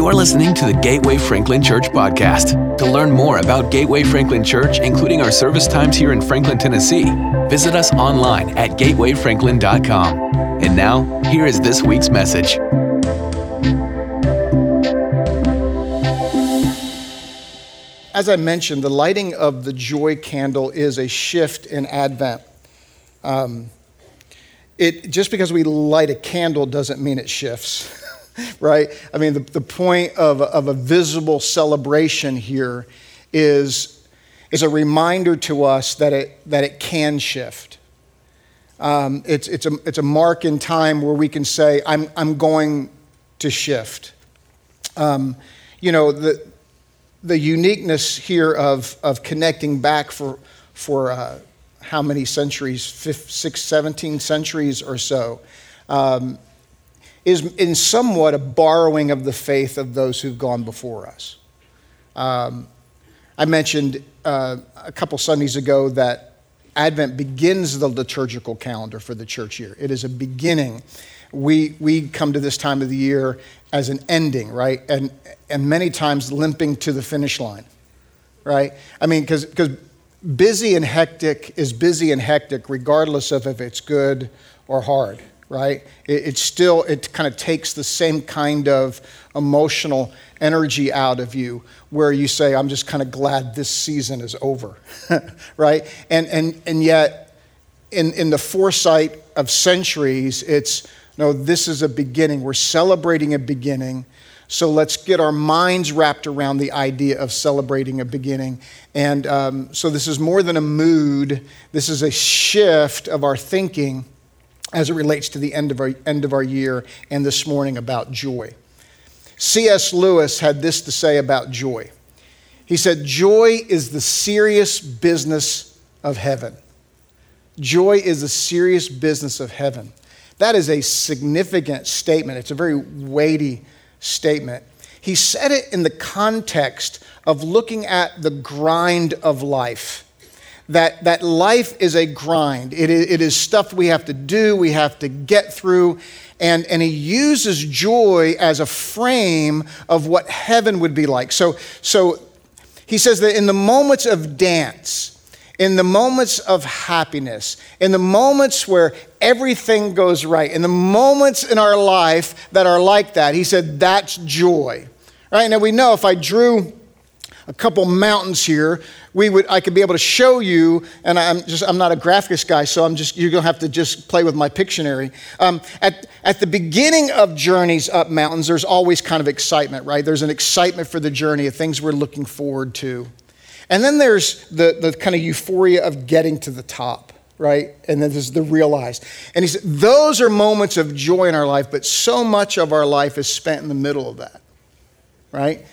You're listening to the Gateway Franklin Church podcast. To learn more about Gateway Franklin Church, including our service times here in Franklin, Tennessee, visit us online at gatewayfranklin.com. And now, here is this week's message. As I mentioned, the lighting of the joy candle is a shift in Advent. Just because we light a candle doesn't mean it shifts, right? I mean, the point of a visible celebration here is a reminder to us that it can shift. It's a mark in time where we can say, I'm going to shift. The uniqueness here of connecting back for how many centuries, 17 centuries or so, is in somewhat a borrowing of the faith of those who've gone before us. I mentioned a couple Sundays ago that Advent begins the liturgical calendar for the church year. It is a beginning. We come to this time of the year as an ending, right? And many times limping to the finish line, right? I mean, because busy and hectic is busy and hectic regardless of if it's good or hard, right? It kind of takes the same kind of emotional energy out of you where you say, I'm just kind of glad this season is over, right? And yet in the foresight of centuries, it's, no, this is a beginning. We're celebrating a beginning. So let's get our minds wrapped around the idea of celebrating a beginning. And so this is more than a mood. This is a shift of our thinking as it relates to the end of our year and this morning about joy. C.S. Lewis had this to say about joy. He said, "Joy is the serious business of heaven." Joy is the serious business of heaven. That is a significant statement. It's a very weighty statement. He said it in the context of looking at the grind of life, that life is a grind. It is stuff we have to do, we have to get through, and he uses joy as a frame of what heaven would be like. So he says that in the moments of dance, in the moments of happiness, in the moments where everything goes right, in the moments in our life that are like that, he said, that's joy. Right? Now we know if I drew a couple mountains here, I could be able to show you, and I'm not a graphics guy, so you're gonna have to just play with my Pictionary. At the beginning of journeys up mountains, there's always kind of excitement, right? There's an excitement for the journey of things we're looking forward to. And then there's the kind of euphoria of getting to the top, right? And then there's the realized. And he said, those are moments of joy in our life, but so much of our life is spent in the middle of that, right?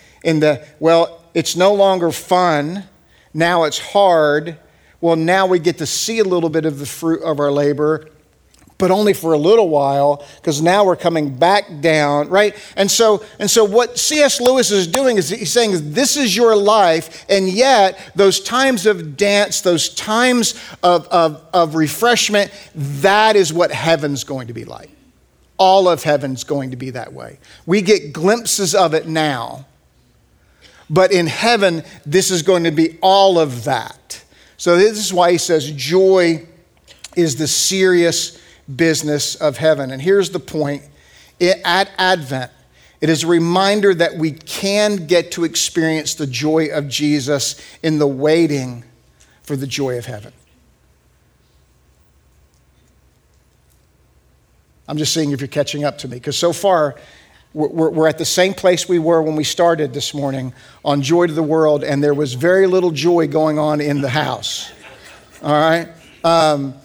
It's no longer fun. Now it's hard. Well, now we get to see a little bit of the fruit of our labor, but only for a little while, because now we're coming back down, right? And so what C.S. Lewis is doing is he's saying this is your life, and yet those times of dance, those times of refreshment, that is what heaven's going to be like. All of heaven's going to be that way. We get glimpses of it now, but in heaven, this is going to be all of that. So this is why he says joy is the serious business of heaven. And here's the point. At Advent, it is a reminder that we can get to experience the joy of Jesus in the waiting for the joy of heaven. I'm just seeing if you're catching up to me, because so far we're at the same place we were when we started this morning on Joy to the World, and there was very little joy going on in the house. All right? But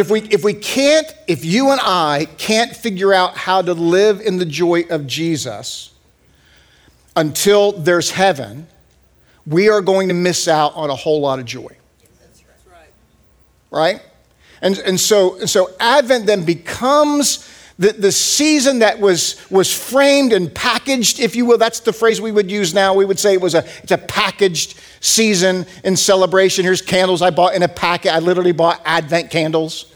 if you and I can't figure out how to live in the joy of Jesus until there's heaven, we are going to miss out on a whole lot of joy. That's right. Right? And so Advent then becomes the season that was framed and packaged, if you will. That's the phrase we would use now. We would say it's a packaged season in celebration. Here's candles I bought in a packet. I literally bought Advent candles.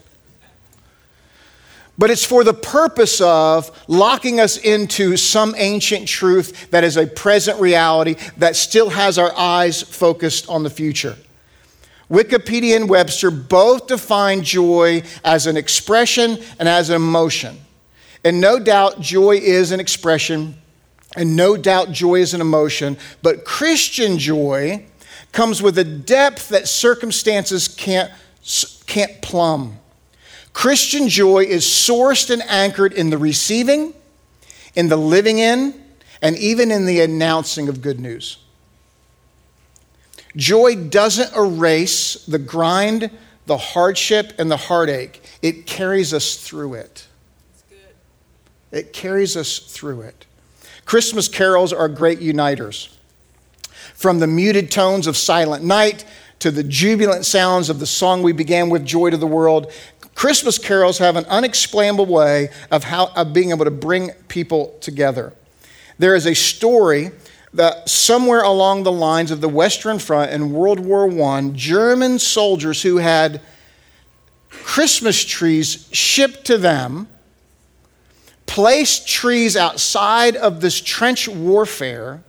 But it's for the purpose of locking us into some ancient truth that is a present reality that still has our eyes focused on the future. Wikipedia and Webster both define joy as an expression and as an emotion. And no doubt joy is an expression, and no doubt joy is an emotion, but Christian joy comes with a depth that circumstances can't plumb. Christian joy is sourced and anchored in the receiving, in the living in, and even in the announcing of good news. Joy doesn't erase the grind, the hardship, and the heartache. It carries us through it. It carries us through it. Christmas carols are great uniters. From the muted tones of Silent Night to the jubilant sounds of the song we began with, Joy to the World, Christmas carols have an unexplainable way of being able to bring people together. There is a story that somewhere along the lines of the Western Front in World War I, German soldiers who had Christmas trees shipped to them placed trees outside of this trench warfare,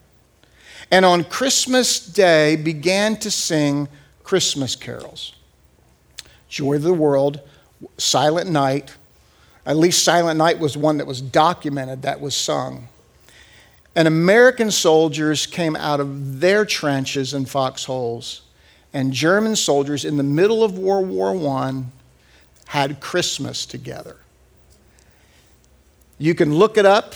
and on Christmas Day began to sing Christmas carols. Joy to the World, Silent Night. At least Silent Night was one that was documented, that was sung. And American soldiers came out of their trenches and foxholes, and German soldiers in the middle of World War I had Christmas together. You can look it up.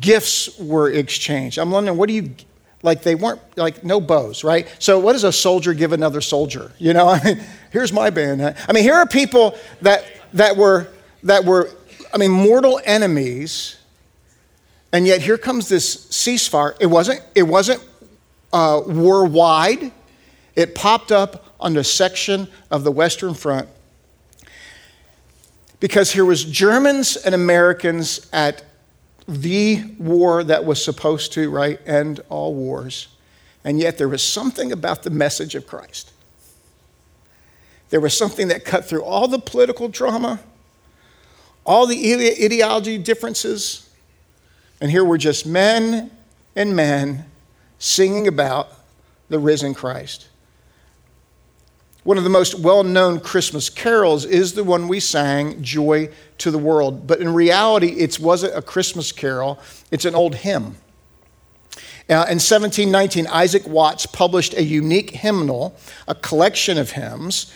Gifts were exchanged. I'm wondering, what do you, like they weren't, like no bows, right? So what does a soldier give another soldier? You know, I mean, here's my bayonet. I mean, here are people that were mortal enemies, and yet here comes this ceasefire. It wasn't war-wide. It popped up on a section of the Western Front, because here was Germans and Americans at the war that was supposed to, right, end all wars. And yet there was something about the message of Christ. There was something that cut through all the political drama, all the ideology differences. And here were just men and men singing about the risen Christ. One of the most well-known Christmas carols is the one we sang, Joy to the World. But in reality, it wasn't a Christmas carol. It's an old hymn. In 1719, Isaac Watts published a unique hymnal, a collection of hymns,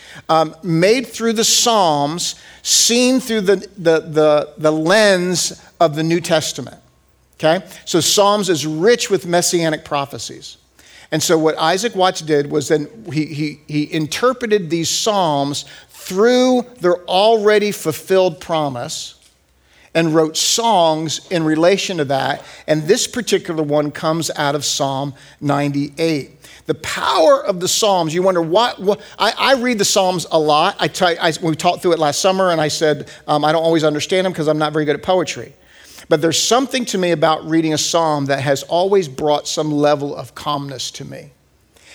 made through the Psalms, seen through the lens of the New Testament. Okay? So Psalms is rich with messianic prophecies. And so what Isaac Watts did was then he interpreted these psalms through their already fulfilled promise and wrote songs in relation to that. And this particular one comes out of Psalm 98. The power of the Psalms, you wonder what I read the Psalms a lot. We taught through it last summer, and I said, I don't always understand them because I'm not very good at poetry. But there's something to me about reading a psalm that has always brought some level of calmness to me.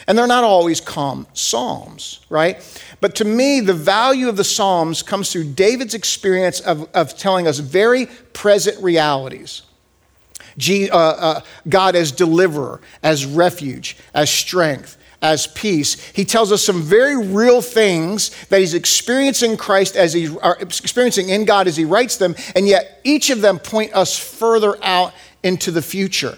And they're not always calm psalms, right? But to me, the value of the Psalms comes through David's experience of telling us very present realities. God as deliverer, as refuge, as strength, as peace. He tells us some very real things that he's experiencing in God as he writes them, and yet each of them point us further out into the future.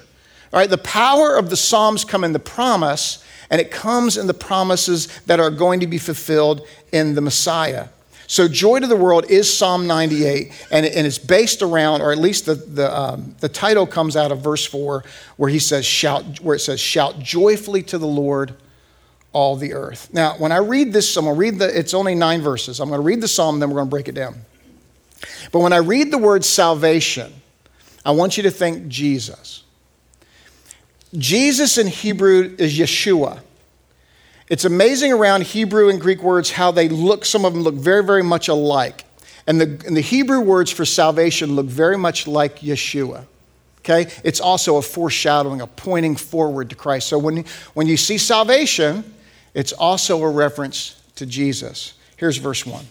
All right, the power of the Psalms come in the promise, and it comes in the promises that are going to be fulfilled in the Messiah. So Joy to the World is Psalm 98, and it's based around, or at least the title comes out of verse 4, where it says, "Shout joyfully to the Lord, all the earth." Now, when I read this, it's only 9 verses. I'm going to read the psalm, then we're going to break it down. But when I read the word salvation, I want you to think Jesus. Jesus in Hebrew is Yeshua. It's amazing around Hebrew and Greek words how they look, some of them look very, very much alike. And the Hebrew words for salvation look very much like Yeshua. Okay? It's also a foreshadowing, a pointing forward to Christ. So when you see salvation, it's also a reference to Jesus. Here's verse 1.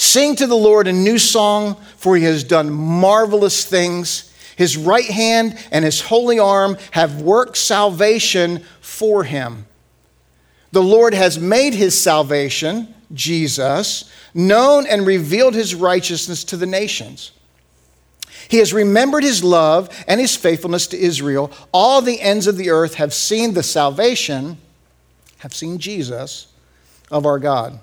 Sing to the Lord a new song, for he has done marvelous things. His right hand and his holy arm have worked salvation for him. The Lord has made his salvation, Jesus, known and revealed his righteousness to the nations. He has remembered his love and his faithfulness to Israel. All the ends of the earth have seen the salvation, have seen Jesus, of our God.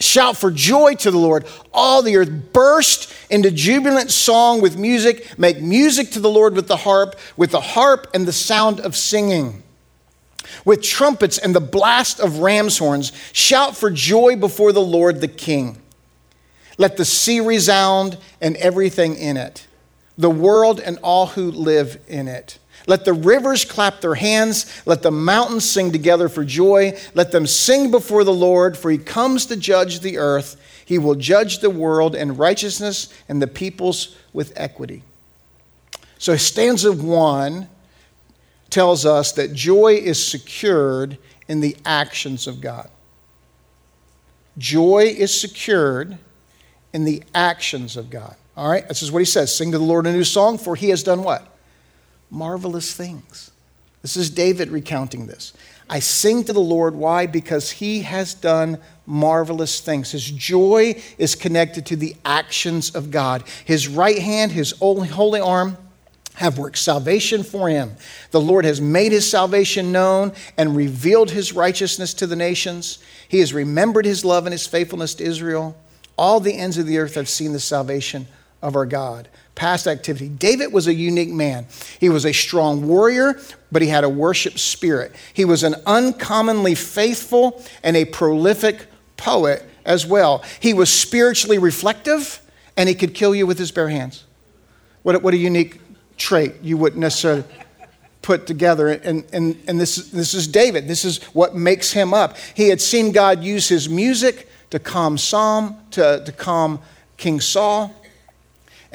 Shout for joy to the Lord, all the earth. Burst into jubilant song with music. Make music to the Lord with the harp and the sound of singing, with trumpets and the blast of ram's horns. Shout for joy before the Lord the King. Let the sea resound and everything in it, the world and all who live in it. Let the rivers clap their hands. Let the mountains sing together for joy. Let them sing before the Lord, for he comes to judge the earth. He will judge the world in righteousness and the peoples with equity. So stanza 1 tells us that joy is secured in the actions of God. Joy is secured in the actions of God. All right, this is what he says. Sing to the Lord a new song, for he has done what? Marvelous things. This is David recounting this. I sing to the Lord. Why? Because he has done marvelous things. His joy is connected to the actions of God. His right hand, his holy arm have worked salvation for him. The Lord has made his salvation known and revealed his righteousness to the nations. He has remembered his love and his faithfulness to Israel. All the ends of the earth have seen the salvation of our God. Past activity. David was a unique man. He was a strong warrior, but he had a worship spirit. He was an uncommonly faithful and a prolific poet as well. He was spiritually reflective, and he could kill you with his bare hands. What a unique trait you wouldn't necessarily put together. And this is David. This is what makes him up. He had seen God use his music to calm to calm King Saul.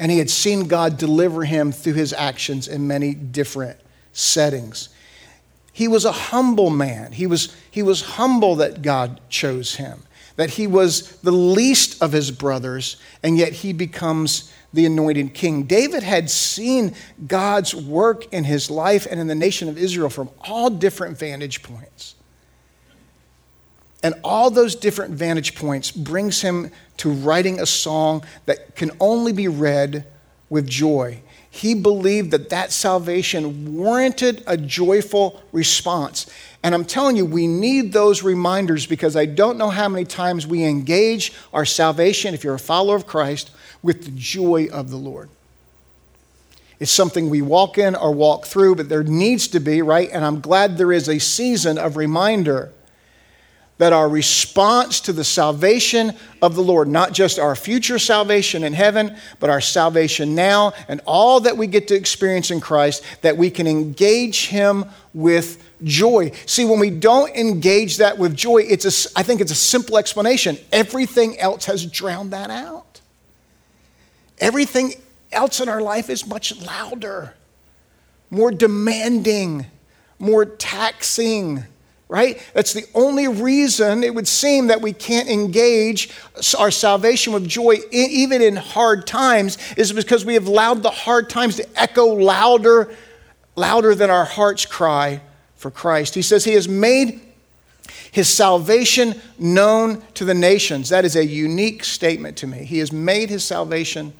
And he had seen God deliver him through his actions in many different settings. He was a humble man. He was humble that God chose him, that he was the least of his brothers, and yet he becomes the anointed king. David had seen God's work in his life and in the nation of Israel from all different vantage points. And all those different vantage points brings him to writing a song that can only be read with joy. He believed that salvation warranted a joyful response. And I'm telling you, we need those reminders, because I don't know how many times we engage our salvation, if you're a follower of Christ, with the joy of the Lord. It's something we walk in or walk through, but there needs to be, right? And I'm glad there is a season of reminder that our response to the salvation of the Lord, not just our future salvation in heaven, but our salvation now and all that we get to experience in Christ, that we can engage him with joy. See, when we don't engage that with joy, I think it's a simple explanation. Everything else has drowned that out. Everything else in our life is much louder, more demanding, more taxing. Right? That's the only reason it would seem that we can't engage our salvation with joy, even in hard times, is because we have allowed the hard times to echo louder than our heart's cry for Christ. He says he has made his salvation known to the nations. That is a unique statement to me. He has made his salvation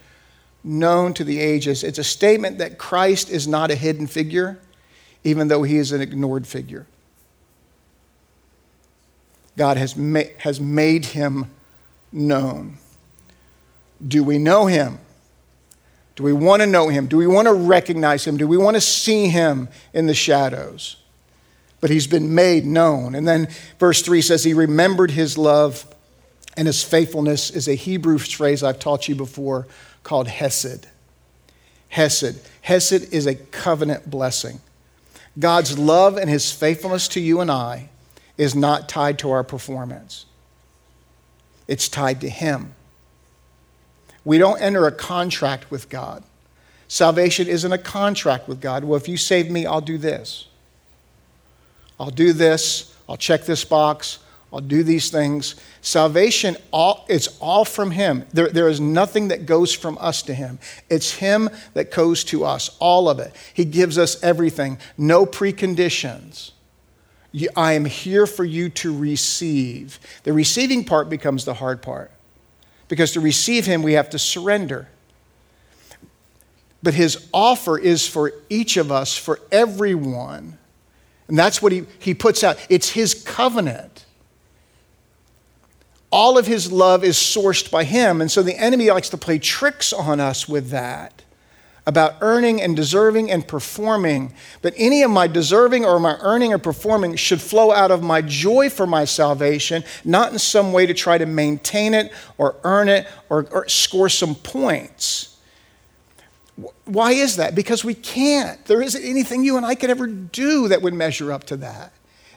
known to the ages. It's a statement that Christ is not a hidden figure, even though he is an ignored figure. God has made him known. Do we know him? Do we want to know him? Do we want to recognize him? Do we want to see him in the shadows? But he's been made known. And then verse 3 says he remembered his love and his faithfulness, is a Hebrew phrase I've taught you before called hesed. Hesed. Hesed is a covenant blessing. God's love and his faithfulness to you and I is not tied to our performance. It's tied to him. We don't enter a contract with God. Salvation isn't a contract with God. Well, if you save me, I'll do this. I'll check this box, I'll do these things. Salvation, it's all from him. There is nothing that goes from us to him. It's him that goes to us, all of it. He gives us everything, no preconditions. I am here for you to receive. The receiving part becomes the hard part, because to receive him, we have to surrender. But his offer is for each of us, for everyone. And that's what he puts out. It's his covenant. All of his love is sourced by him. And so the enemy likes to play tricks on us with that, about earning and deserving and performing. But any of my deserving or my earning or performing should flow out of my joy for my salvation, not in some way to try to maintain it or earn it or score some points. Why is that? Because we can't. There isn't anything you and I could ever do that would measure up to that.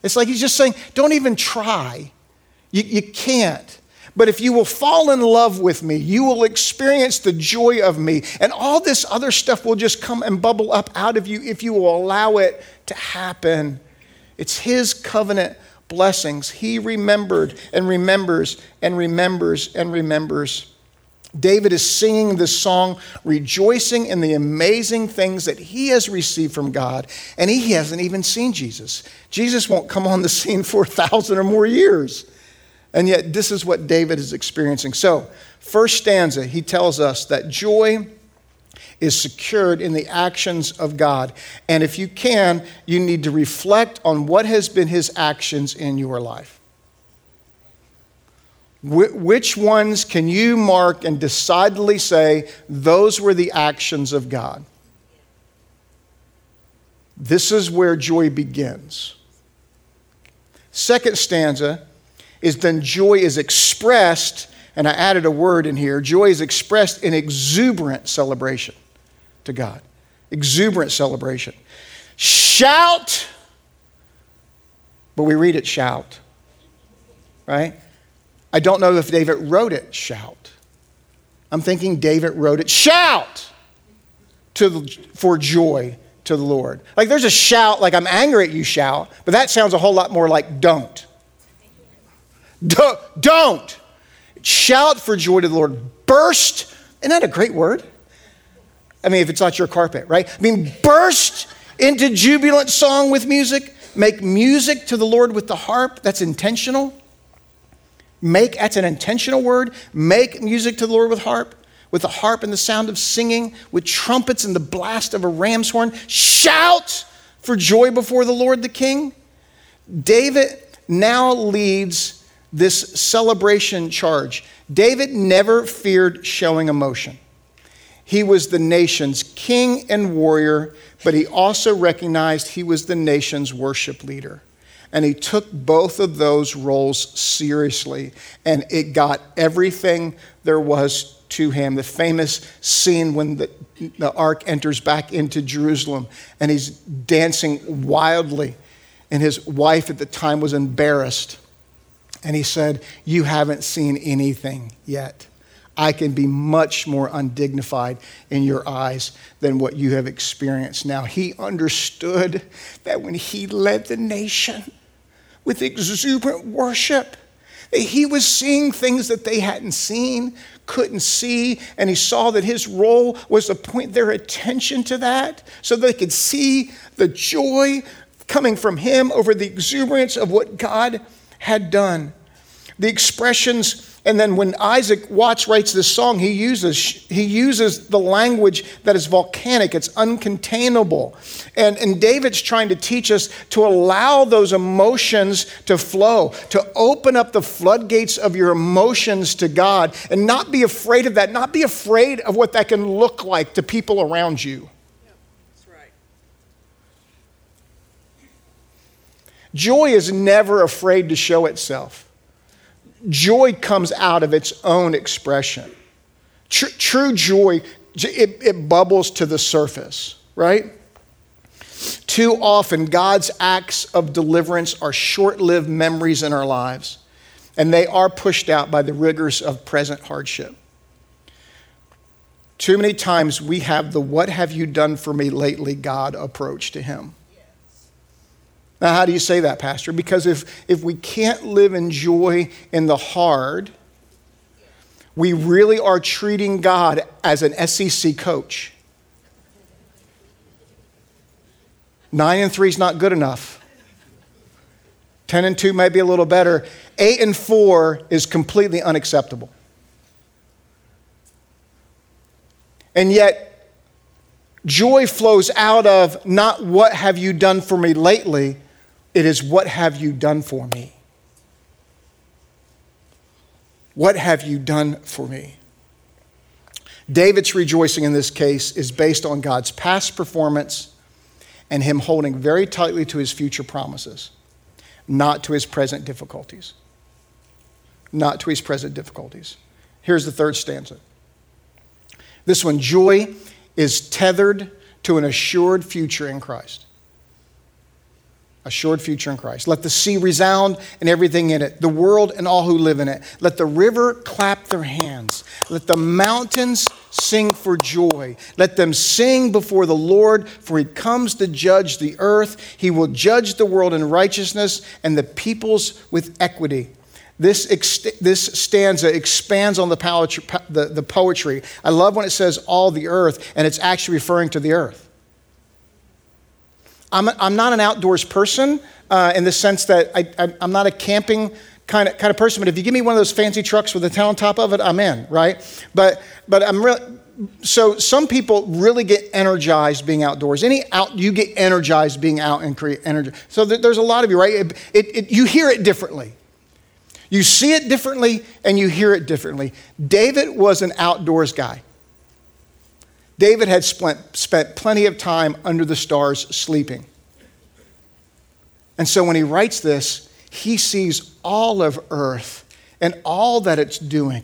It's like he's just saying, don't even try. You can't. But if you will fall in love with me, you will experience the joy of me. And all this other stuff will just come and bubble up out of you if you will allow it to happen. It's his covenant blessings. He remembered and remembers and remembers and remembers. David is singing this song, rejoicing in the amazing things that he has received from God, and he hasn't even seen Jesus. Jesus won't come on the scene for 1,000 or more years. And yet, this is what David is experiencing. So, first stanza, he tells us that joy is secured in the actions of God. And if you can, you need to reflect on what has been his actions in your life. Which ones can you mark and decidedly say, those were the actions of God? This is where joy begins. Second stanza is then joy is expressed, and I added a word in here, joy is expressed in exuberant celebration to God. Exuberant celebration. Shout, but we read it shout, right? I don't know if David wrote it shout. I'm thinking David wrote it shout for joy to the Lord. Like there's a shout, like I'm angry at you shout, but that sounds a whole lot more like don't. Don't shout for joy to the Lord. Burst, isn't that a great word? I mean, if it's not your carpet, right? I mean, burst into jubilant song with music. Make music to the Lord with the harp. That's intentional. That's an intentional word. Make music to the Lord with the harp and the sound of singing, with trumpets and the blast of a ram's horn. Shout for joy before the Lord the King. David now leads this celebration charge. David never feared showing emotion. He was the nation's king and warrior, but he also recognized he was the nation's worship leader. And he took both of those roles seriously, and it got everything there was to him. The famous scene when the ark enters back into Jerusalem, and he's dancing wildly, and his wife at the time was embarrassed. And he said, you haven't seen anything yet. I can be much more undignified in your eyes than what you have experienced. Now, he understood that when he led the nation with exuberant worship, that he was seeing things that they hadn't seen, couldn't see, and he saw that his role was to point their attention to that so they could see the joy coming from him over the exuberance of what God had done. The expressions, and then when Isaac Watts writes this song, he uses the language that is volcanic, it's uncontainable. And David's trying to teach us to allow those emotions to flow, to open up the floodgates of your emotions to God, and not be afraid of that, not be afraid of what that can look like to people around you. Joy is never afraid to show itself. Joy comes out of its own expression. True joy, it bubbles to the surface, right? Too often, God's acts of deliverance are short-lived memories in our lives, and they are pushed out by the rigors of present hardship. Too many times we have the what have you done for me lately, God approach to him. Now, how do you say that, Pastor? Because if we can't live in joy in the hard, we really are treating God as an SEC coach. 9-3 is not good enough. 10-2 may be a little better. 8-4 is completely unacceptable. And yet, joy flows out of not what have you done for me lately, it is what have you done for me. What have you done for me? David's rejoicing in this case is based on God's past performance and him holding very tightly to his future promises, not to his present difficulties. Not to his present difficulties. Here's the third stanza. This one, joy is tethered to an assured future in Christ. Assured future in Christ. Let the sea resound and everything in it, the world and all who live in it. Let the river clap their hands. Let the mountains sing for joy. Let them sing before the Lord, for he comes to judge the earth. He will judge the world in righteousness and the peoples with equity. This stanza expands on the poetry. I love when it says all the earth, and it's actually referring to the earth. I'm not an outdoors person in the sense that I'm not a camping kind of person, but if you give me one of those fancy trucks with a tent on top of it, I'm in, right? But I'm really, so some people really get energized being outdoors. You get energized being out and create energy. So there's a lot of you, right? You hear it differently. You see it differently and you hear it differently. David was an outdoors guy. David had spent plenty of time under the stars sleeping. And so when he writes this, he sees all of earth and all that it's doing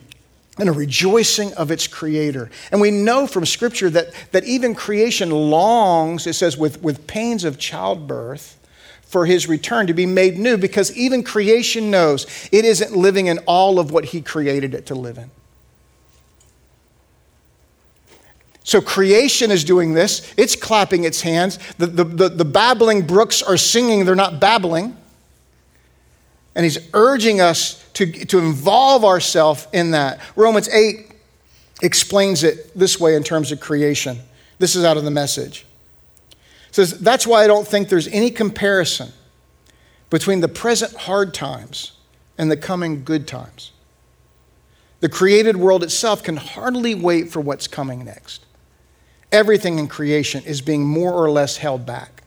and a rejoicing of its creator. And we know from Scripture that even creation longs, it says, with pains of childbirth, for his return to be made new, because even creation knows it isn't living in all of what he created it to live in. So creation is doing this. It's clapping its hands. The babbling brooks are singing. They're not babbling. And he's urging us to involve ourselves in that. Romans 8 explains it this way in terms of creation. This is out of the Message. It says, that's why I don't think there's any comparison between the present hard times and the coming good times. The created world itself can hardly wait for what's coming next. Everything in creation is being more or less held back.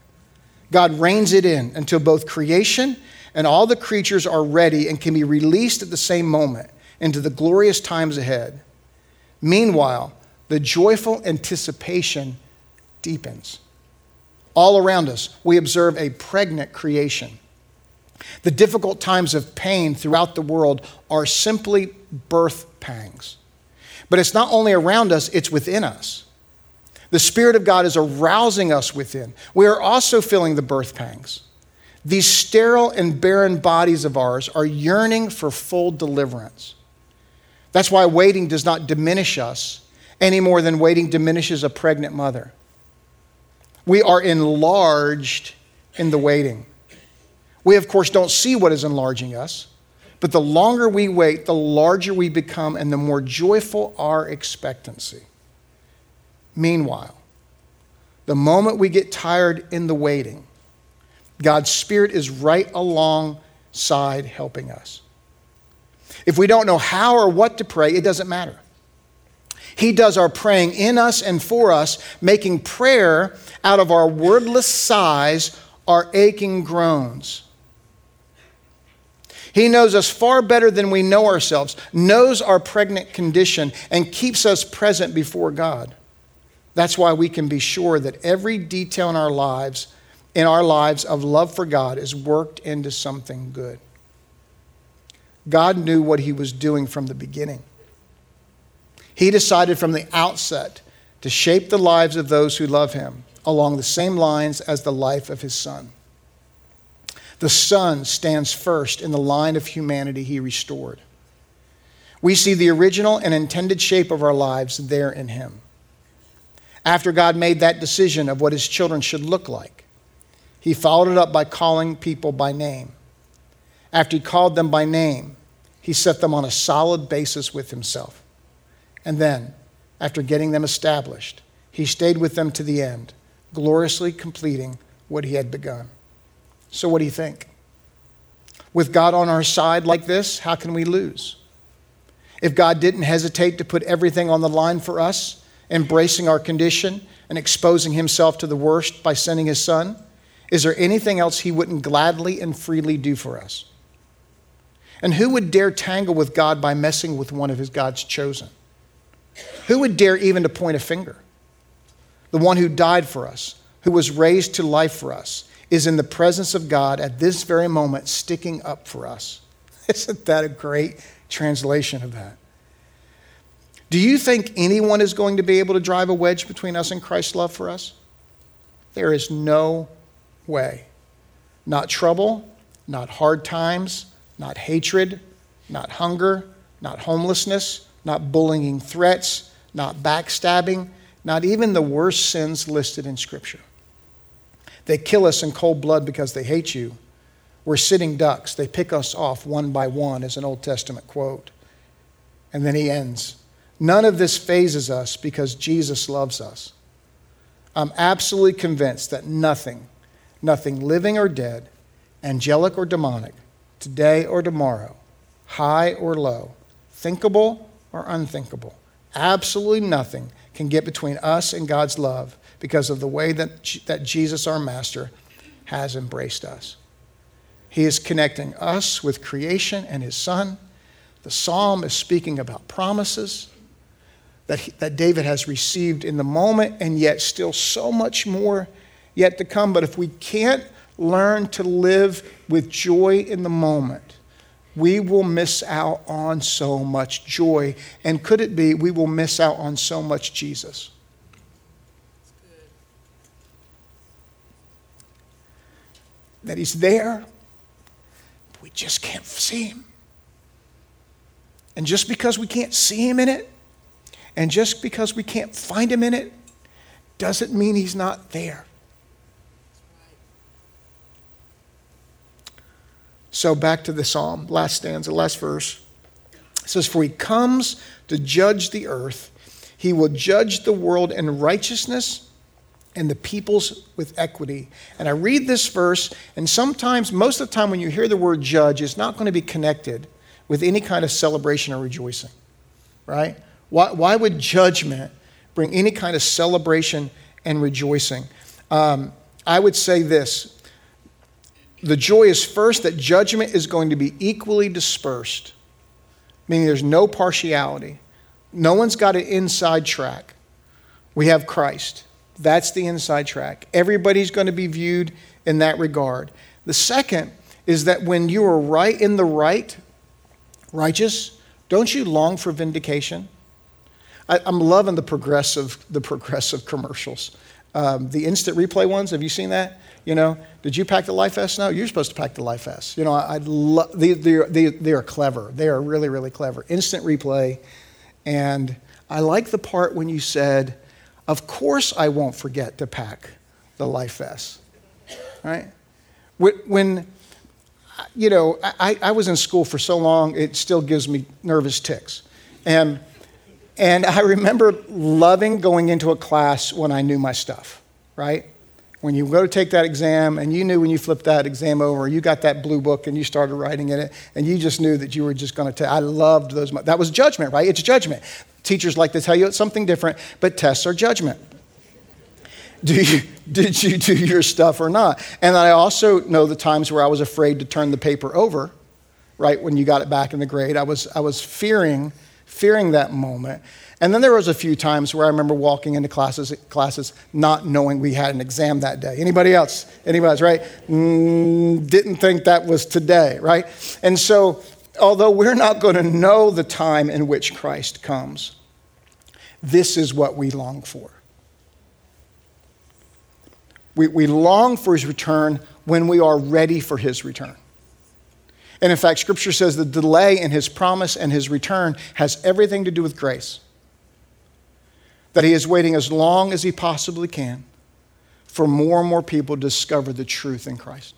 God reins it in until both creation and all the creatures are ready and can be released at the same moment into the glorious times ahead. Meanwhile, the joyful anticipation deepens. All around us, we observe a pregnant creation. The difficult times of pain throughout the world are simply birth pangs. But it's not only around us, it's within us. The Spirit of God is arousing us within. We are also feeling the birth pangs. These sterile and barren bodies of ours are yearning for full deliverance. That's why waiting does not diminish us any more than waiting diminishes a pregnant mother. We are enlarged in the waiting. We, of course, don't see what is enlarging us, but the longer we wait, the larger we become and the more joyful our expectancy. Meanwhile, the moment we get tired in the waiting, God's Spirit is right alongside helping us. If we don't know how or what to pray, it doesn't matter. He does our praying in us and for us, making prayer out of our wordless sighs, our aching groans. He knows us far better than we know ourselves, knows our pregnant condition, and keeps us present before God. That's why we can be sure that every detail in our lives of love for God is worked into something good. God knew what he was doing from the beginning. He decided from the outset to shape the lives of those who love him along the same lines as the life of his Son. The Son stands first in the line of humanity he restored. We see the original and intended shape of our lives there in him. After God made that decision of what his children should look like, He followed it up by calling people by name. After he called them by name, he set them on a solid basis with himself. And then, after getting them established, he stayed with them to the end, gloriously completing what he had begun. So what do you think? With God on our side like this, how can we lose? If God didn't hesitate to put everything on the line for us, embracing our condition and exposing himself to the worst by sending his son, is there anything else he wouldn't gladly and freely do for us? And who would dare tangle with God by messing with one of his God's chosen? Who would dare even to point a finger? The one who died for us, who was raised to life for us, is in the presence of God at this very moment sticking up for us. Isn't that a great translation of that? Do you think anyone is going to be able to drive a wedge between us and Christ's love for us? There is no way. Not trouble, not hard times, not hatred, not hunger, not homelessness, not bullying threats, not backstabbing, not even the worst sins listed in Scripture. They kill us in cold blood because they hate you. We're sitting ducks. They pick us off one by one, as an Old Testament quote. And then he ends. None of this phases us because Jesus loves us. I'm absolutely convinced that nothing living or dead, angelic or demonic, today or tomorrow, high or low, thinkable or unthinkable, absolutely nothing can get between us and God's love because of the way that Jesus, our Master, has embraced us. He is connecting us with creation and his Son. The psalm is speaking about promises that David has received in the moment, and yet still so much more yet to come. But if we can't learn to live with joy in the moment, we will miss out on so much joy. And could it be we will miss out on so much Jesus? That he's there. We just can't see him. And just because we can't see him in it, and just because we can't find him in it, doesn't mean he's not there. So back to the psalm, last stanza, last verse. It says, "For he comes to judge the earth. He will judge the world in righteousness and the peoples with equity." And I read this verse, and sometimes, most of the time when you hear the word judge, it's not going to be connected with any kind of celebration or rejoicing, right? Why would judgment bring any kind of celebration and rejoicing? I would say this. The joy is first that judgment is going to be equally dispersed, meaning there's no partiality. No one's got an inside track. We have Christ. That's the inside track. Everybody's going to be viewed in that regard. The second is that when you are right in the right, righteous, don't you long for vindication? I'm loving the progressive commercials. The instant replay ones, have you seen that? You know, did you pack the life vest? No, you're supposed to pack the life vest. You know, they are clever. They are really, really clever. Instant replay. And I like the part when you said, "Of course I won't forget to pack the life vest," right? When you know, I was in school for so long, it still gives me nervous tics. And I remember loving going into a class when I knew my stuff, right? When you go to take that exam and you knew when you flipped that exam over, you got that blue book and you started writing in it and you just knew that you were just going to I loved those. That was judgment, right? It's judgment. Teachers like to tell you it's something different, but tests are judgment. Did you do your stuff or not? And I also know the times where I was afraid to turn the paper over, right, when you got it back in the grade. I was fearing that moment. And then there was a few times where I remember walking into classes not knowing we had an exam that day. Anybody else? Anybody else, right? Didn't think that was today, right? And so although we're not going to know the time in which Christ comes, this is what we long for. We long for his return when we are ready for his return. And in fact, Scripture says the delay in his promise and his return has everything to do with grace. That he is waiting as long as he possibly can for more and more people to discover the truth in Christ.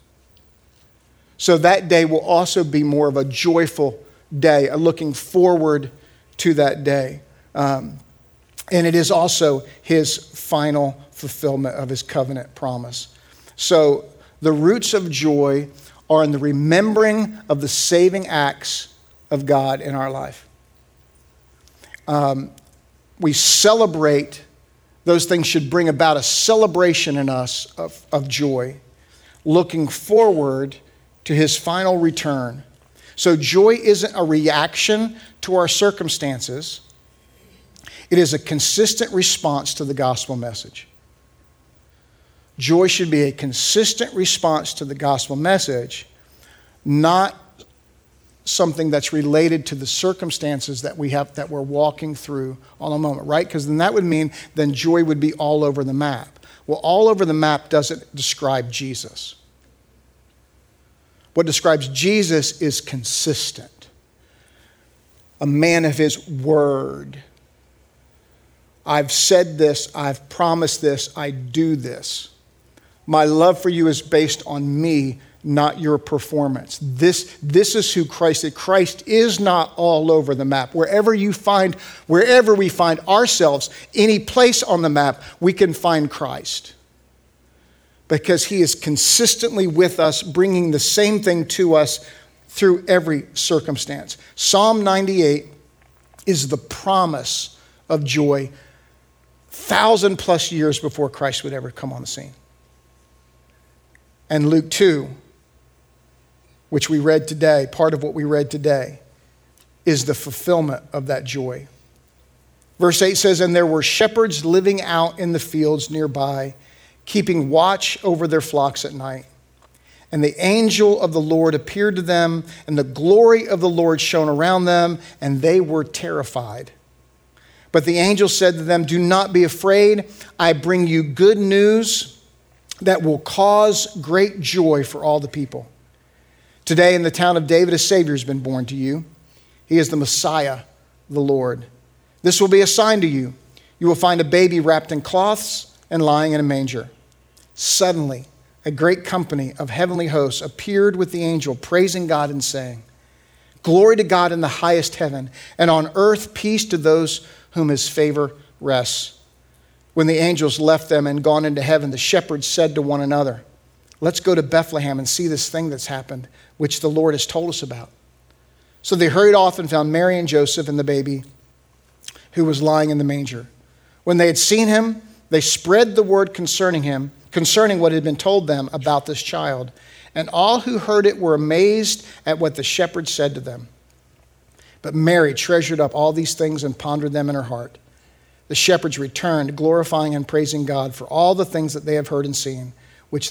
So that day will also be more of a joyful day, a looking forward to that day. And it is also his final fulfillment of his covenant promise. So the roots of joy are in the remembering of the saving acts of God in our life. We celebrate, those things should bring about a celebration in us of joy, looking forward to his final return. So joy isn't a reaction to our circumstances. It is a consistent response to the gospel message. Joy should be a consistent response to the gospel message, not something that's related to the circumstances that we have, that we're walking through on a moment, right? Because then that would mean then joy would be all over the map. Well, all over the map doesn't describe Jesus. What describes Jesus is consistent. A man of his word. I've said this, I've promised this, I do this. My love for you is based on me, not your performance. This is who Christ is. Christ is not all over the map. Wherever we find ourselves, any place on the map, we can find Christ. Because he is consistently with us, bringing the same thing to us through every circumstance. Psalm 98 is the promise of joy 1,000 plus years before Christ would ever come on the scene. And Luke 2, which we read today, part of what we read today, is the fulfillment of that joy. Verse 8 says, "And there were shepherds living out in the fields nearby, keeping watch over their flocks at night. And the angel of the Lord appeared to them, and the glory of the Lord shone around them, and they were terrified. But the angel said to them, 'Do not be afraid. I bring you good news that will cause great joy for all the people. Today in the town of David, a Savior has been born to you. He is the Messiah, the Lord. This will be a sign to you. You will find a baby wrapped in cloths and lying in a manger.' Suddenly, a great company of heavenly hosts appeared with the angel, praising God and saying, 'Glory to God in the highest heaven, and on earth peace to those whom his favor rests.' When the angels left them and gone into heaven, the shepherds said to one another, 'Let's go to Bethlehem and see this thing that's happened, which the Lord has told us about.' So they hurried off and found Mary and Joseph and the baby who was lying in the manger. When they had seen him, they spread the word concerning him, concerning what had been told them about this child. And all who heard it were amazed at what the shepherds said to them. But Mary treasured up all these things and pondered them in her heart. The shepherds returned, glorifying and praising God for all the things that they have heard and seen, which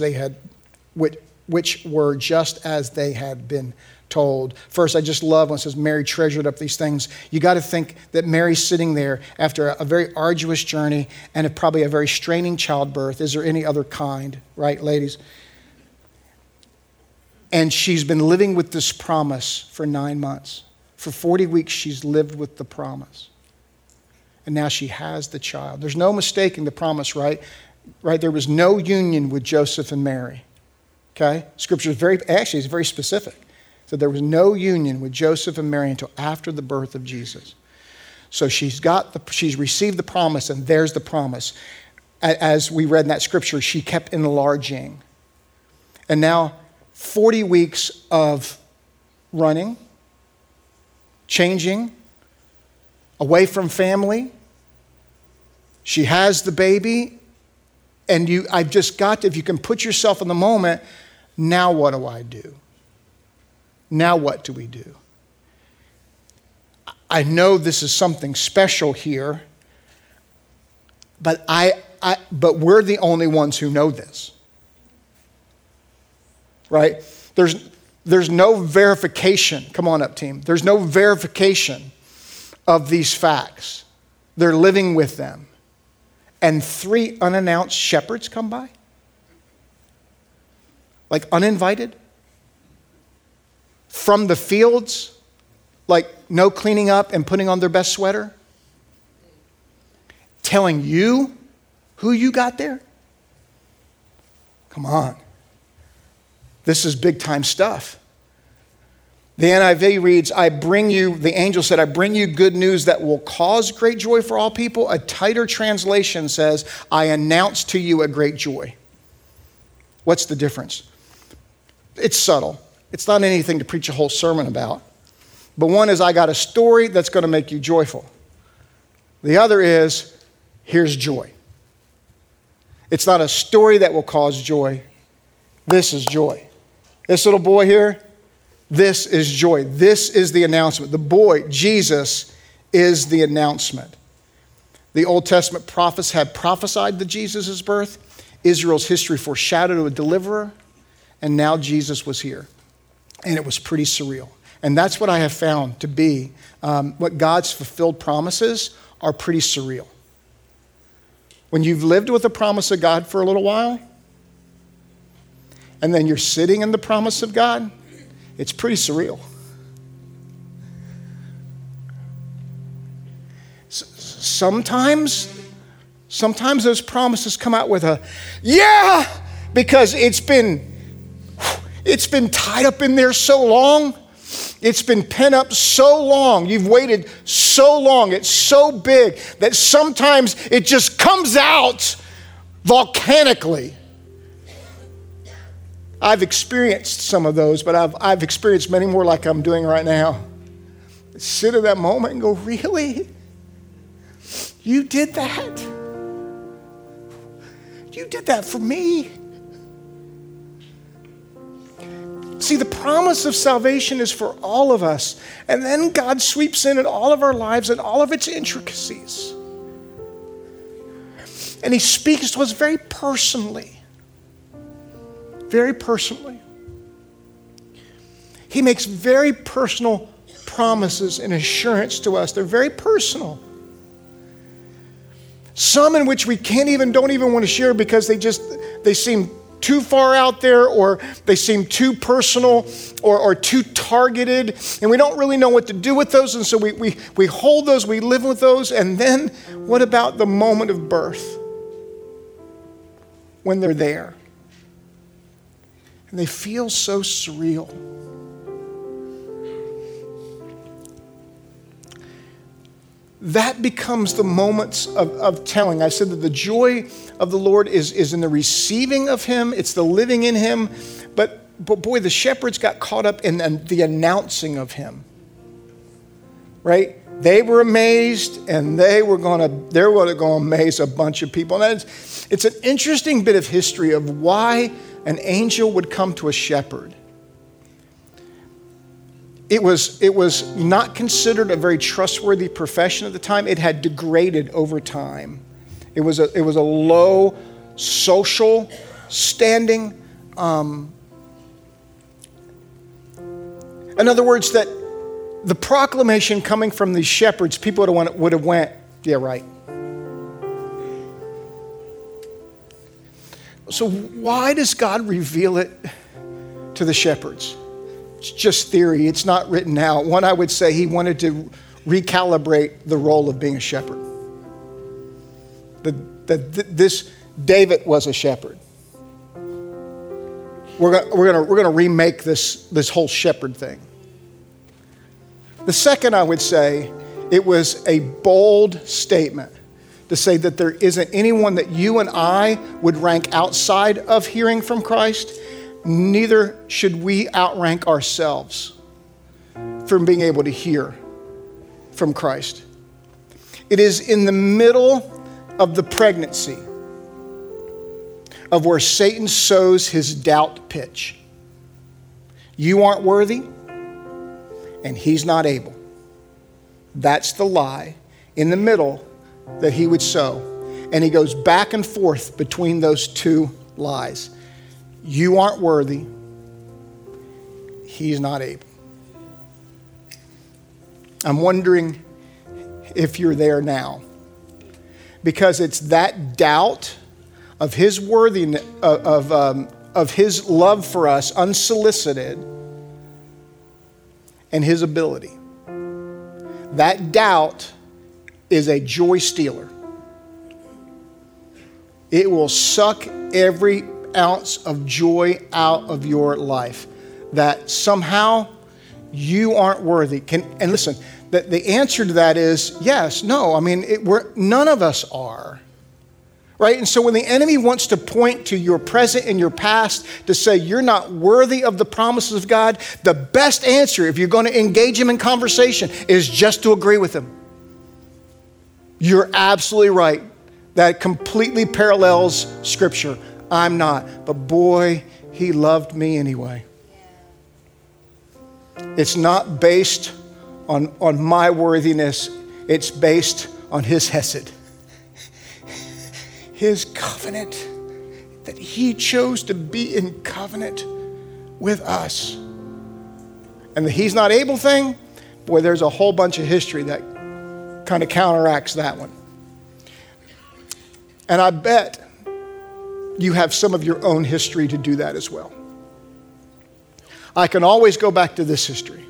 were just as they had been told." First, I just love when it says Mary treasured up these things. You got to think that Mary's sitting there after a very arduous journey and probably a very straining childbirth. Is there any other kind, right, ladies? And she's been living with this promise for 9 months. For 40 weeks, she's lived with the promise. And now she has the child. There's no mistaking the promise, right? Right? There was no union with Joseph and Mary. Okay? Scripture is very specific. So there was no union with Joseph and Mary until after the birth of Jesus. So she's received the promise, and there's the promise. As we read in that scripture, she kept enlarging. And now 40 weeks of running, changing, away from family. She has the baby. And I've just got to, if you can put yourself in the moment, now what do I do? Now what do we do? I know this is something special here, but but we're the only ones who know this. Right? There's no verification. Come on up, team. There's no verification of these facts. They're living with them. And 3 unannounced shepherds come by? Like uninvited? From the fields? Like no cleaning up and putting on their best sweater? Telling you who you got there? Come on. This is big time stuff. The NIV reads, the angel said, I bring you good news that will cause great joy for all people. A tighter translation says, I announce to you a great joy. What's the difference? It's subtle. It's not anything to preach a whole sermon about. But one is, I got a story that's going to make you joyful. The other is, here's joy. It's not a story that will cause joy. This is joy. This little boy here, this is joy. This is the announcement. The boy, Jesus, is the announcement. The Old Testament prophets had prophesied that Jesus' birth. Israel's history foreshadowed a deliverer. And now Jesus was here. And it was pretty surreal. And that's what I have found to be what God's fulfilled promises are pretty surreal. When you've lived with the promise of God for a little while, and then you're sitting in the promise of God, it's pretty surreal. Sometimes those promises come out with a, yeah, because it's been tied up in there so long. It's been pent up so long. You've waited so long. It's so big that sometimes it just comes out volcanically. I've experienced some of those, but I've experienced many more like I'm doing right now. Sit in that moment and go, really? You did that? You did that for me? See, the promise of salvation is for all of us. And then God sweeps in all of our lives and all of its intricacies. And he speaks to us very personally. Very personally. He makes very personal promises and assurance to us. They're very personal. Some in which we don't even want to share because they seem too far out there, or they seem too personal, or too targeted, and we don't really know what to do with those, and so we hold those, we live with those. And then what about the moment of birth when they're there? And they feel so surreal. That becomes the moments of telling. I said that the joy of the Lord is in the receiving of him. It's the living in him. But boy, the shepherds got caught up in the announcing of him. Right? They were amazed, and they were going to amaze a bunch of people. And it's an interesting bit of history of why an angel would come to a shepherd. It was not considered a very trustworthy profession at the time. It had degraded over time. It was a low social standing. In other words, that the proclamation coming from these shepherds, people would have went, yeah, right. So why does God reveal it to the shepherds? It's just theory. It's not written out. One, I would say he wanted to recalibrate the role of being a shepherd. This David was a shepherd. We're going to remake this whole shepherd thing. The second, I would say, it was a bold statement to say that there isn't anyone that you and I would rank outside of hearing from Christ. Neither should we outrank ourselves from being able to hear from Christ. It is in the middle of the pregnancy of where Satan sows his doubt pitch. You aren't worthy, and he's not able. That's the lie in the middle that he would sow. And he goes back and forth between those two lies. You aren't worthy. He's not able. I'm wondering if you're there now. Because it's that doubt of his worthiness, of his love for us, unsolicited, and his ability. That doubt is a joy stealer. It will suck every ounce of joy out of your life, that somehow you aren't worthy. And listen, the answer to that is yes, no. I mean, none of us are. Right? And so when the enemy wants to point to your present and your past to say you're not worthy of the promises of God, the best answer, if you're going to engage him in conversation, is just to agree with him. You're absolutely right. That completely parallels Scripture. I'm not. But boy, he loved me anyway. It's not based on my worthiness. It's based on his hesed. His covenant, that he chose to be in covenant with us. And the he's not able thing, boy, there's a whole bunch of history that kind of counteracts that one. And I bet you have some of your own history to do that as well. I can always go back to this history.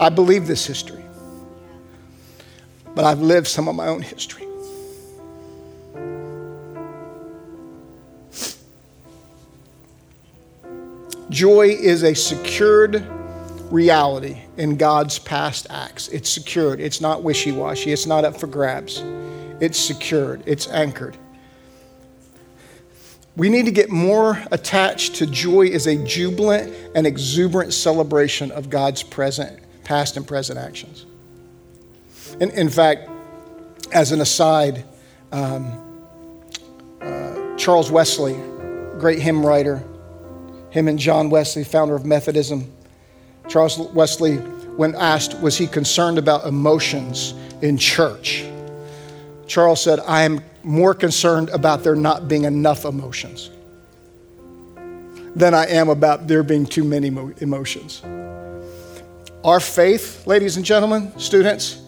I believe this history. But I've lived some of my own history. Joy is a secured reality in God's past acts. It's secured. It's not wishy-washy. It's not up for grabs. It's secured. It's anchored. We need to get more attached to joy as a jubilant and exuberant celebration of God's present, past and present actions. And in fact, as an aside, Charles Wesley, great hymn writer, him and John Wesley, founder of Methodism. Charles Wesley, when asked, was he concerned about emotions in church? Charles said, I am more concerned about there not being enough emotions than I am about there being too many emotions. Our faith, ladies and gentlemen, students,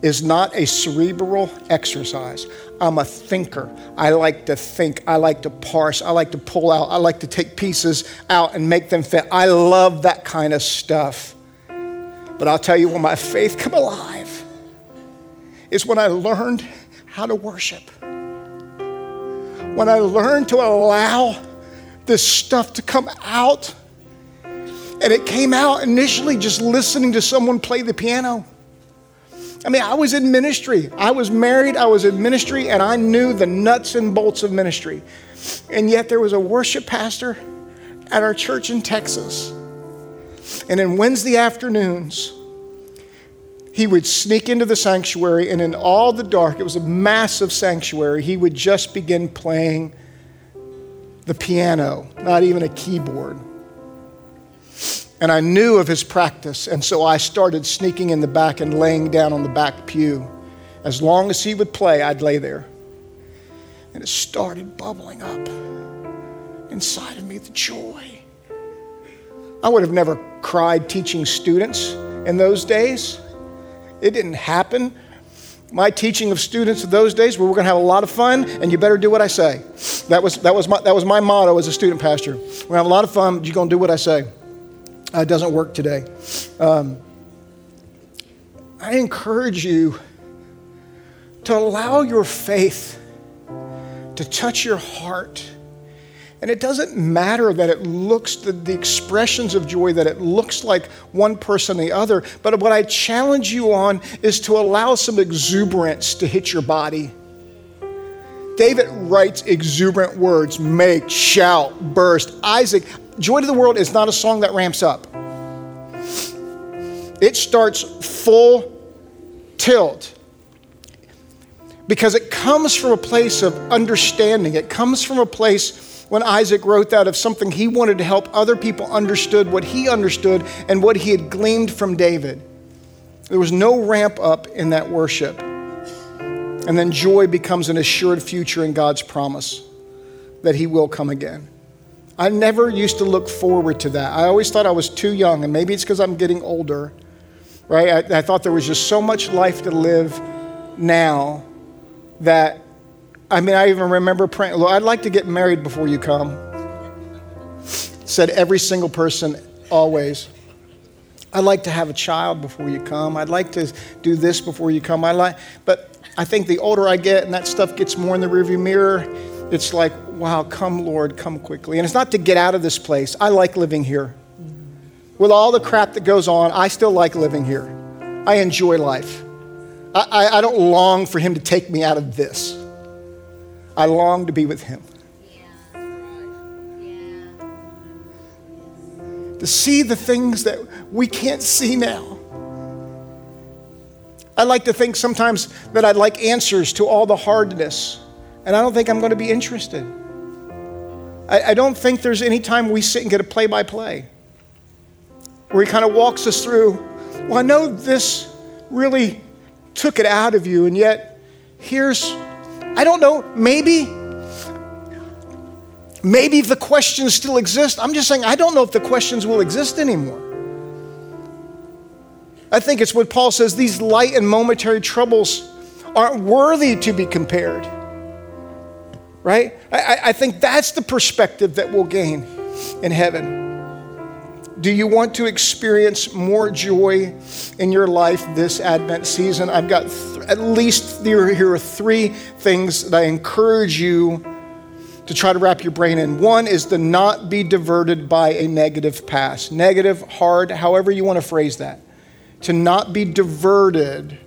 is not a cerebral exercise. I'm a thinker. I like to think. I like to parse. I like to pull out. I like to take pieces out and make them fit. I love that kind of stuff. But I'll tell you when my faith come alive is when I learned how to worship. When I learned to allow this stuff to come out. And it came out initially just listening to someone play the piano. I mean, I was in ministry. I was married, I was in ministry, and I knew the nuts and bolts of ministry. And yet there was a worship pastor at our church in Texas. And in Wednesday afternoons, he would sneak into the sanctuary, and in all the dark, it was a massive sanctuary, he would just begin playing the piano, not even a keyboard. And I knew of his practice, and so I started sneaking in the back and laying down on the back pew. As long as he would play, I'd lay there. And it started bubbling up inside of me, the joy. I would have never cried teaching students in those days. It didn't happen. My teaching of students of those days were, we're going to have a lot of fun, and you better do what I say. That was my motto as a student pastor. We're going to have a lot of fun, but you're going to do what I say. It doesn't work today. I encourage you to allow your faith to touch your heart. And it doesn't matter that it looks, the expressions of joy, that it looks like one person or the other. But what I challenge you on is to allow some exuberance to hit your body. David writes exuberant words, make, shout, burst. Isaac, Joy to the World is not a song that ramps up. It starts full tilt because it comes from a place of understanding. It comes from a place, when Isaac wrote that, of something he wanted to help other people understood and what he had gleaned from David. There was no ramp up in that worship. And then joy becomes an assured future in God's promise that he will come again. I never used to look forward to that. I always thought I was too young, and maybe it's because I'm getting older, right? I thought there was just so much life to live now that, I mean, I even remember praying, Lord, I'd like to get married before you come. Said every single person, always. I'd like to have a child before you come. I'd like to do this before you come. But I think the older I get and that stuff gets more in the rearview mirror, it's like, wow, come Lord, come quickly. And it's not to get out of this place. I like living here. With all the crap that goes on, I still like living here. I enjoy life. I don't long for him to take me out of this. I long to be with him. To see the things that we can't see now. I like to think sometimes that I'd like answers to all the hardness, and I don't think I'm going to be interested. I don't think there's any time we sit and get a play-by-play where he kind of walks us through, well, I know this really took it out of you, and yet here's, I don't know, maybe the questions still exist. I'm just saying, I don't know if the questions will exist anymore. I think it's what Paul says, these light and momentary troubles aren't worthy to be compared, right? I think that's the perspective that we'll gain in heaven. Do you want to experience more joy in your life this Advent season? I've got at least here are three things that I encourage you to try to wrap your brain in. One is to not be diverted by a negative past. Negative, hard, however you want to phrase that. To not be diverted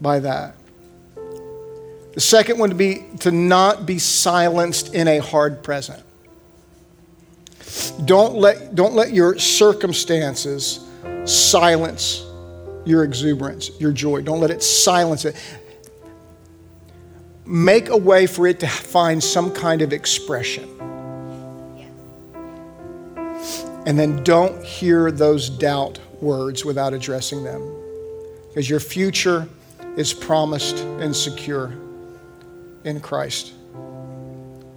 by that. The second one would be to not be silenced in a hard present. Don't let your circumstances silence your exuberance, your joy. Don't let it silence it. Make a way for it to find some kind of expression. And then don't hear those doubt words without addressing them, because your future is promised and secure in Christ.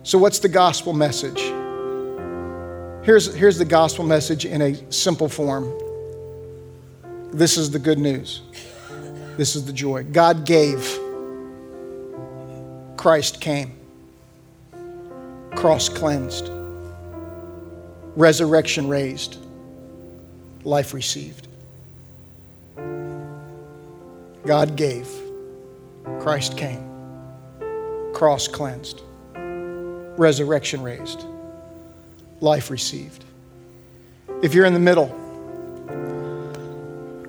So what's the gospel message? Here's the gospel message in a simple form. This is the good news. This is the joy. God gave. Christ came. Cross cleansed. Resurrection raised. Life received. God gave. Christ came. Cross cleansed. Resurrection raised. Life received. If you're in the middle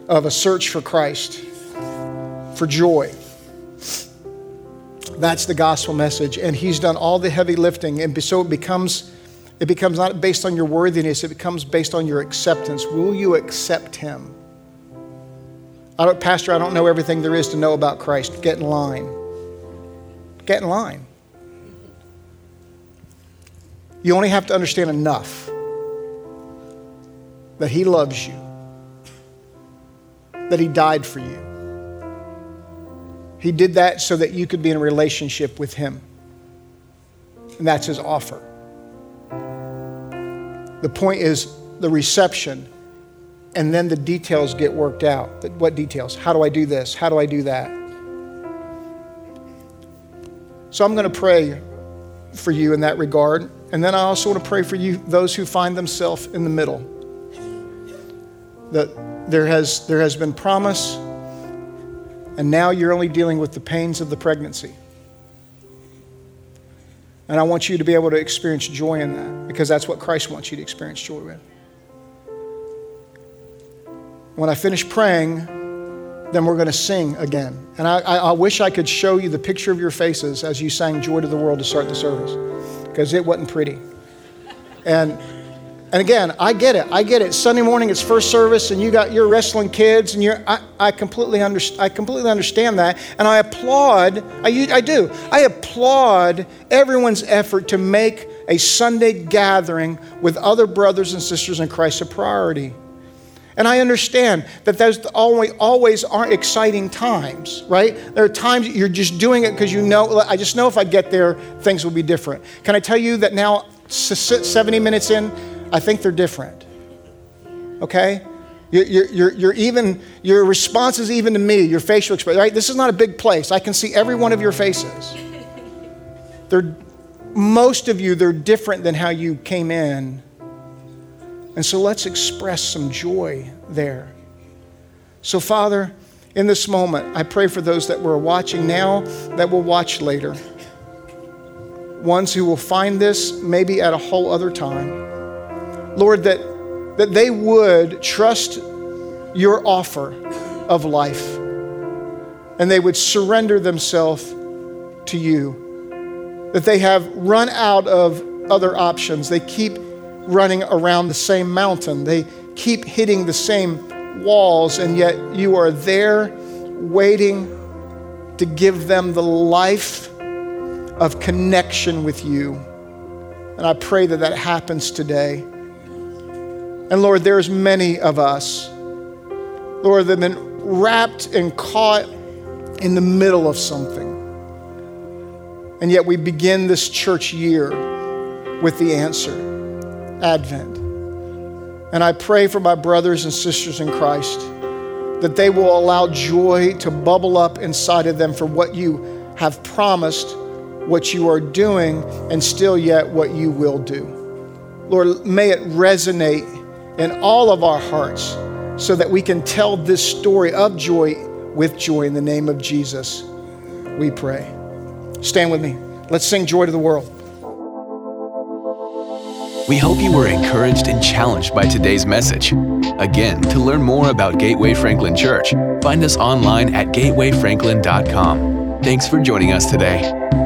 of a search for Christ, for joy, that's the gospel message. And he's done all the heavy lifting. And so it becomes not based on your worthiness, it becomes based on your acceptance. Will you accept him? Pastor, I don't know everything there is to know about Christ. Get in line. Get in line. You only have to understand enough that he loves you, that he died for you. He did that so that you could be in a relationship with him. And that's his offer. The point is the reception, and then the details get worked out. What details? How do I do this? How do I do that? So I'm going to pray for you in that regard. And then I also want to pray for you, those who find themselves in the middle. That there has been promise, and now you're only dealing with the pains of the pregnancy. And I want you to be able to experience joy in that, because that's what Christ wants you to experience joy with. When I finish praying, then we're going to sing again. And I wish I could show you the picture of your faces as you sang Joy to the World to start the service, because it wasn't pretty. And again, I get it. Sunday morning, it's first service, and you got your wrestling kids, and I completely understand that, and I applaud. I applaud everyone's effort to make a Sunday gathering with other brothers and sisters in Christ a priority. And I understand that those always aren't exciting times, right? There are times you're just doing it because you know, I just know if I get there, things will be different. Can I tell you that now, 70 minutes in, I think they're different, okay? Your responses even to me, your facial expression, right? This is not a big place. I can see every one of your faces. Most of you, they're different than how you came in. And so let's express some joy there. So Father, in this moment, I pray for those that were watching now, that will watch later. ones who will find this maybe at a whole other time. Lord, that they would trust your offer of life and they would surrender themselves to you, that they have run out of other options. They keep running around the same mountain. They keep hitting the same walls, and yet you are there waiting to give them the life of connection with you. And I pray that that happens today. And Lord, there's many of us, Lord, that have been wrapped and caught in the middle of something. And yet we begin this church year with the answer, Advent. And I pray for my brothers and sisters in Christ that they will allow joy to bubble up inside of them for what you have promised, what you are doing, and still yet what you will do. Lord, may it resonate in all of our hearts so that we can tell this story of joy with joy. In the name of Jesus, we pray. Stand with me. Let's sing Joy to the World. We hope you were encouraged and challenged by today's message. Again, to learn more about Gateway Franklin Church, find us online at gatewayfranklin.com. Thanks for joining us today.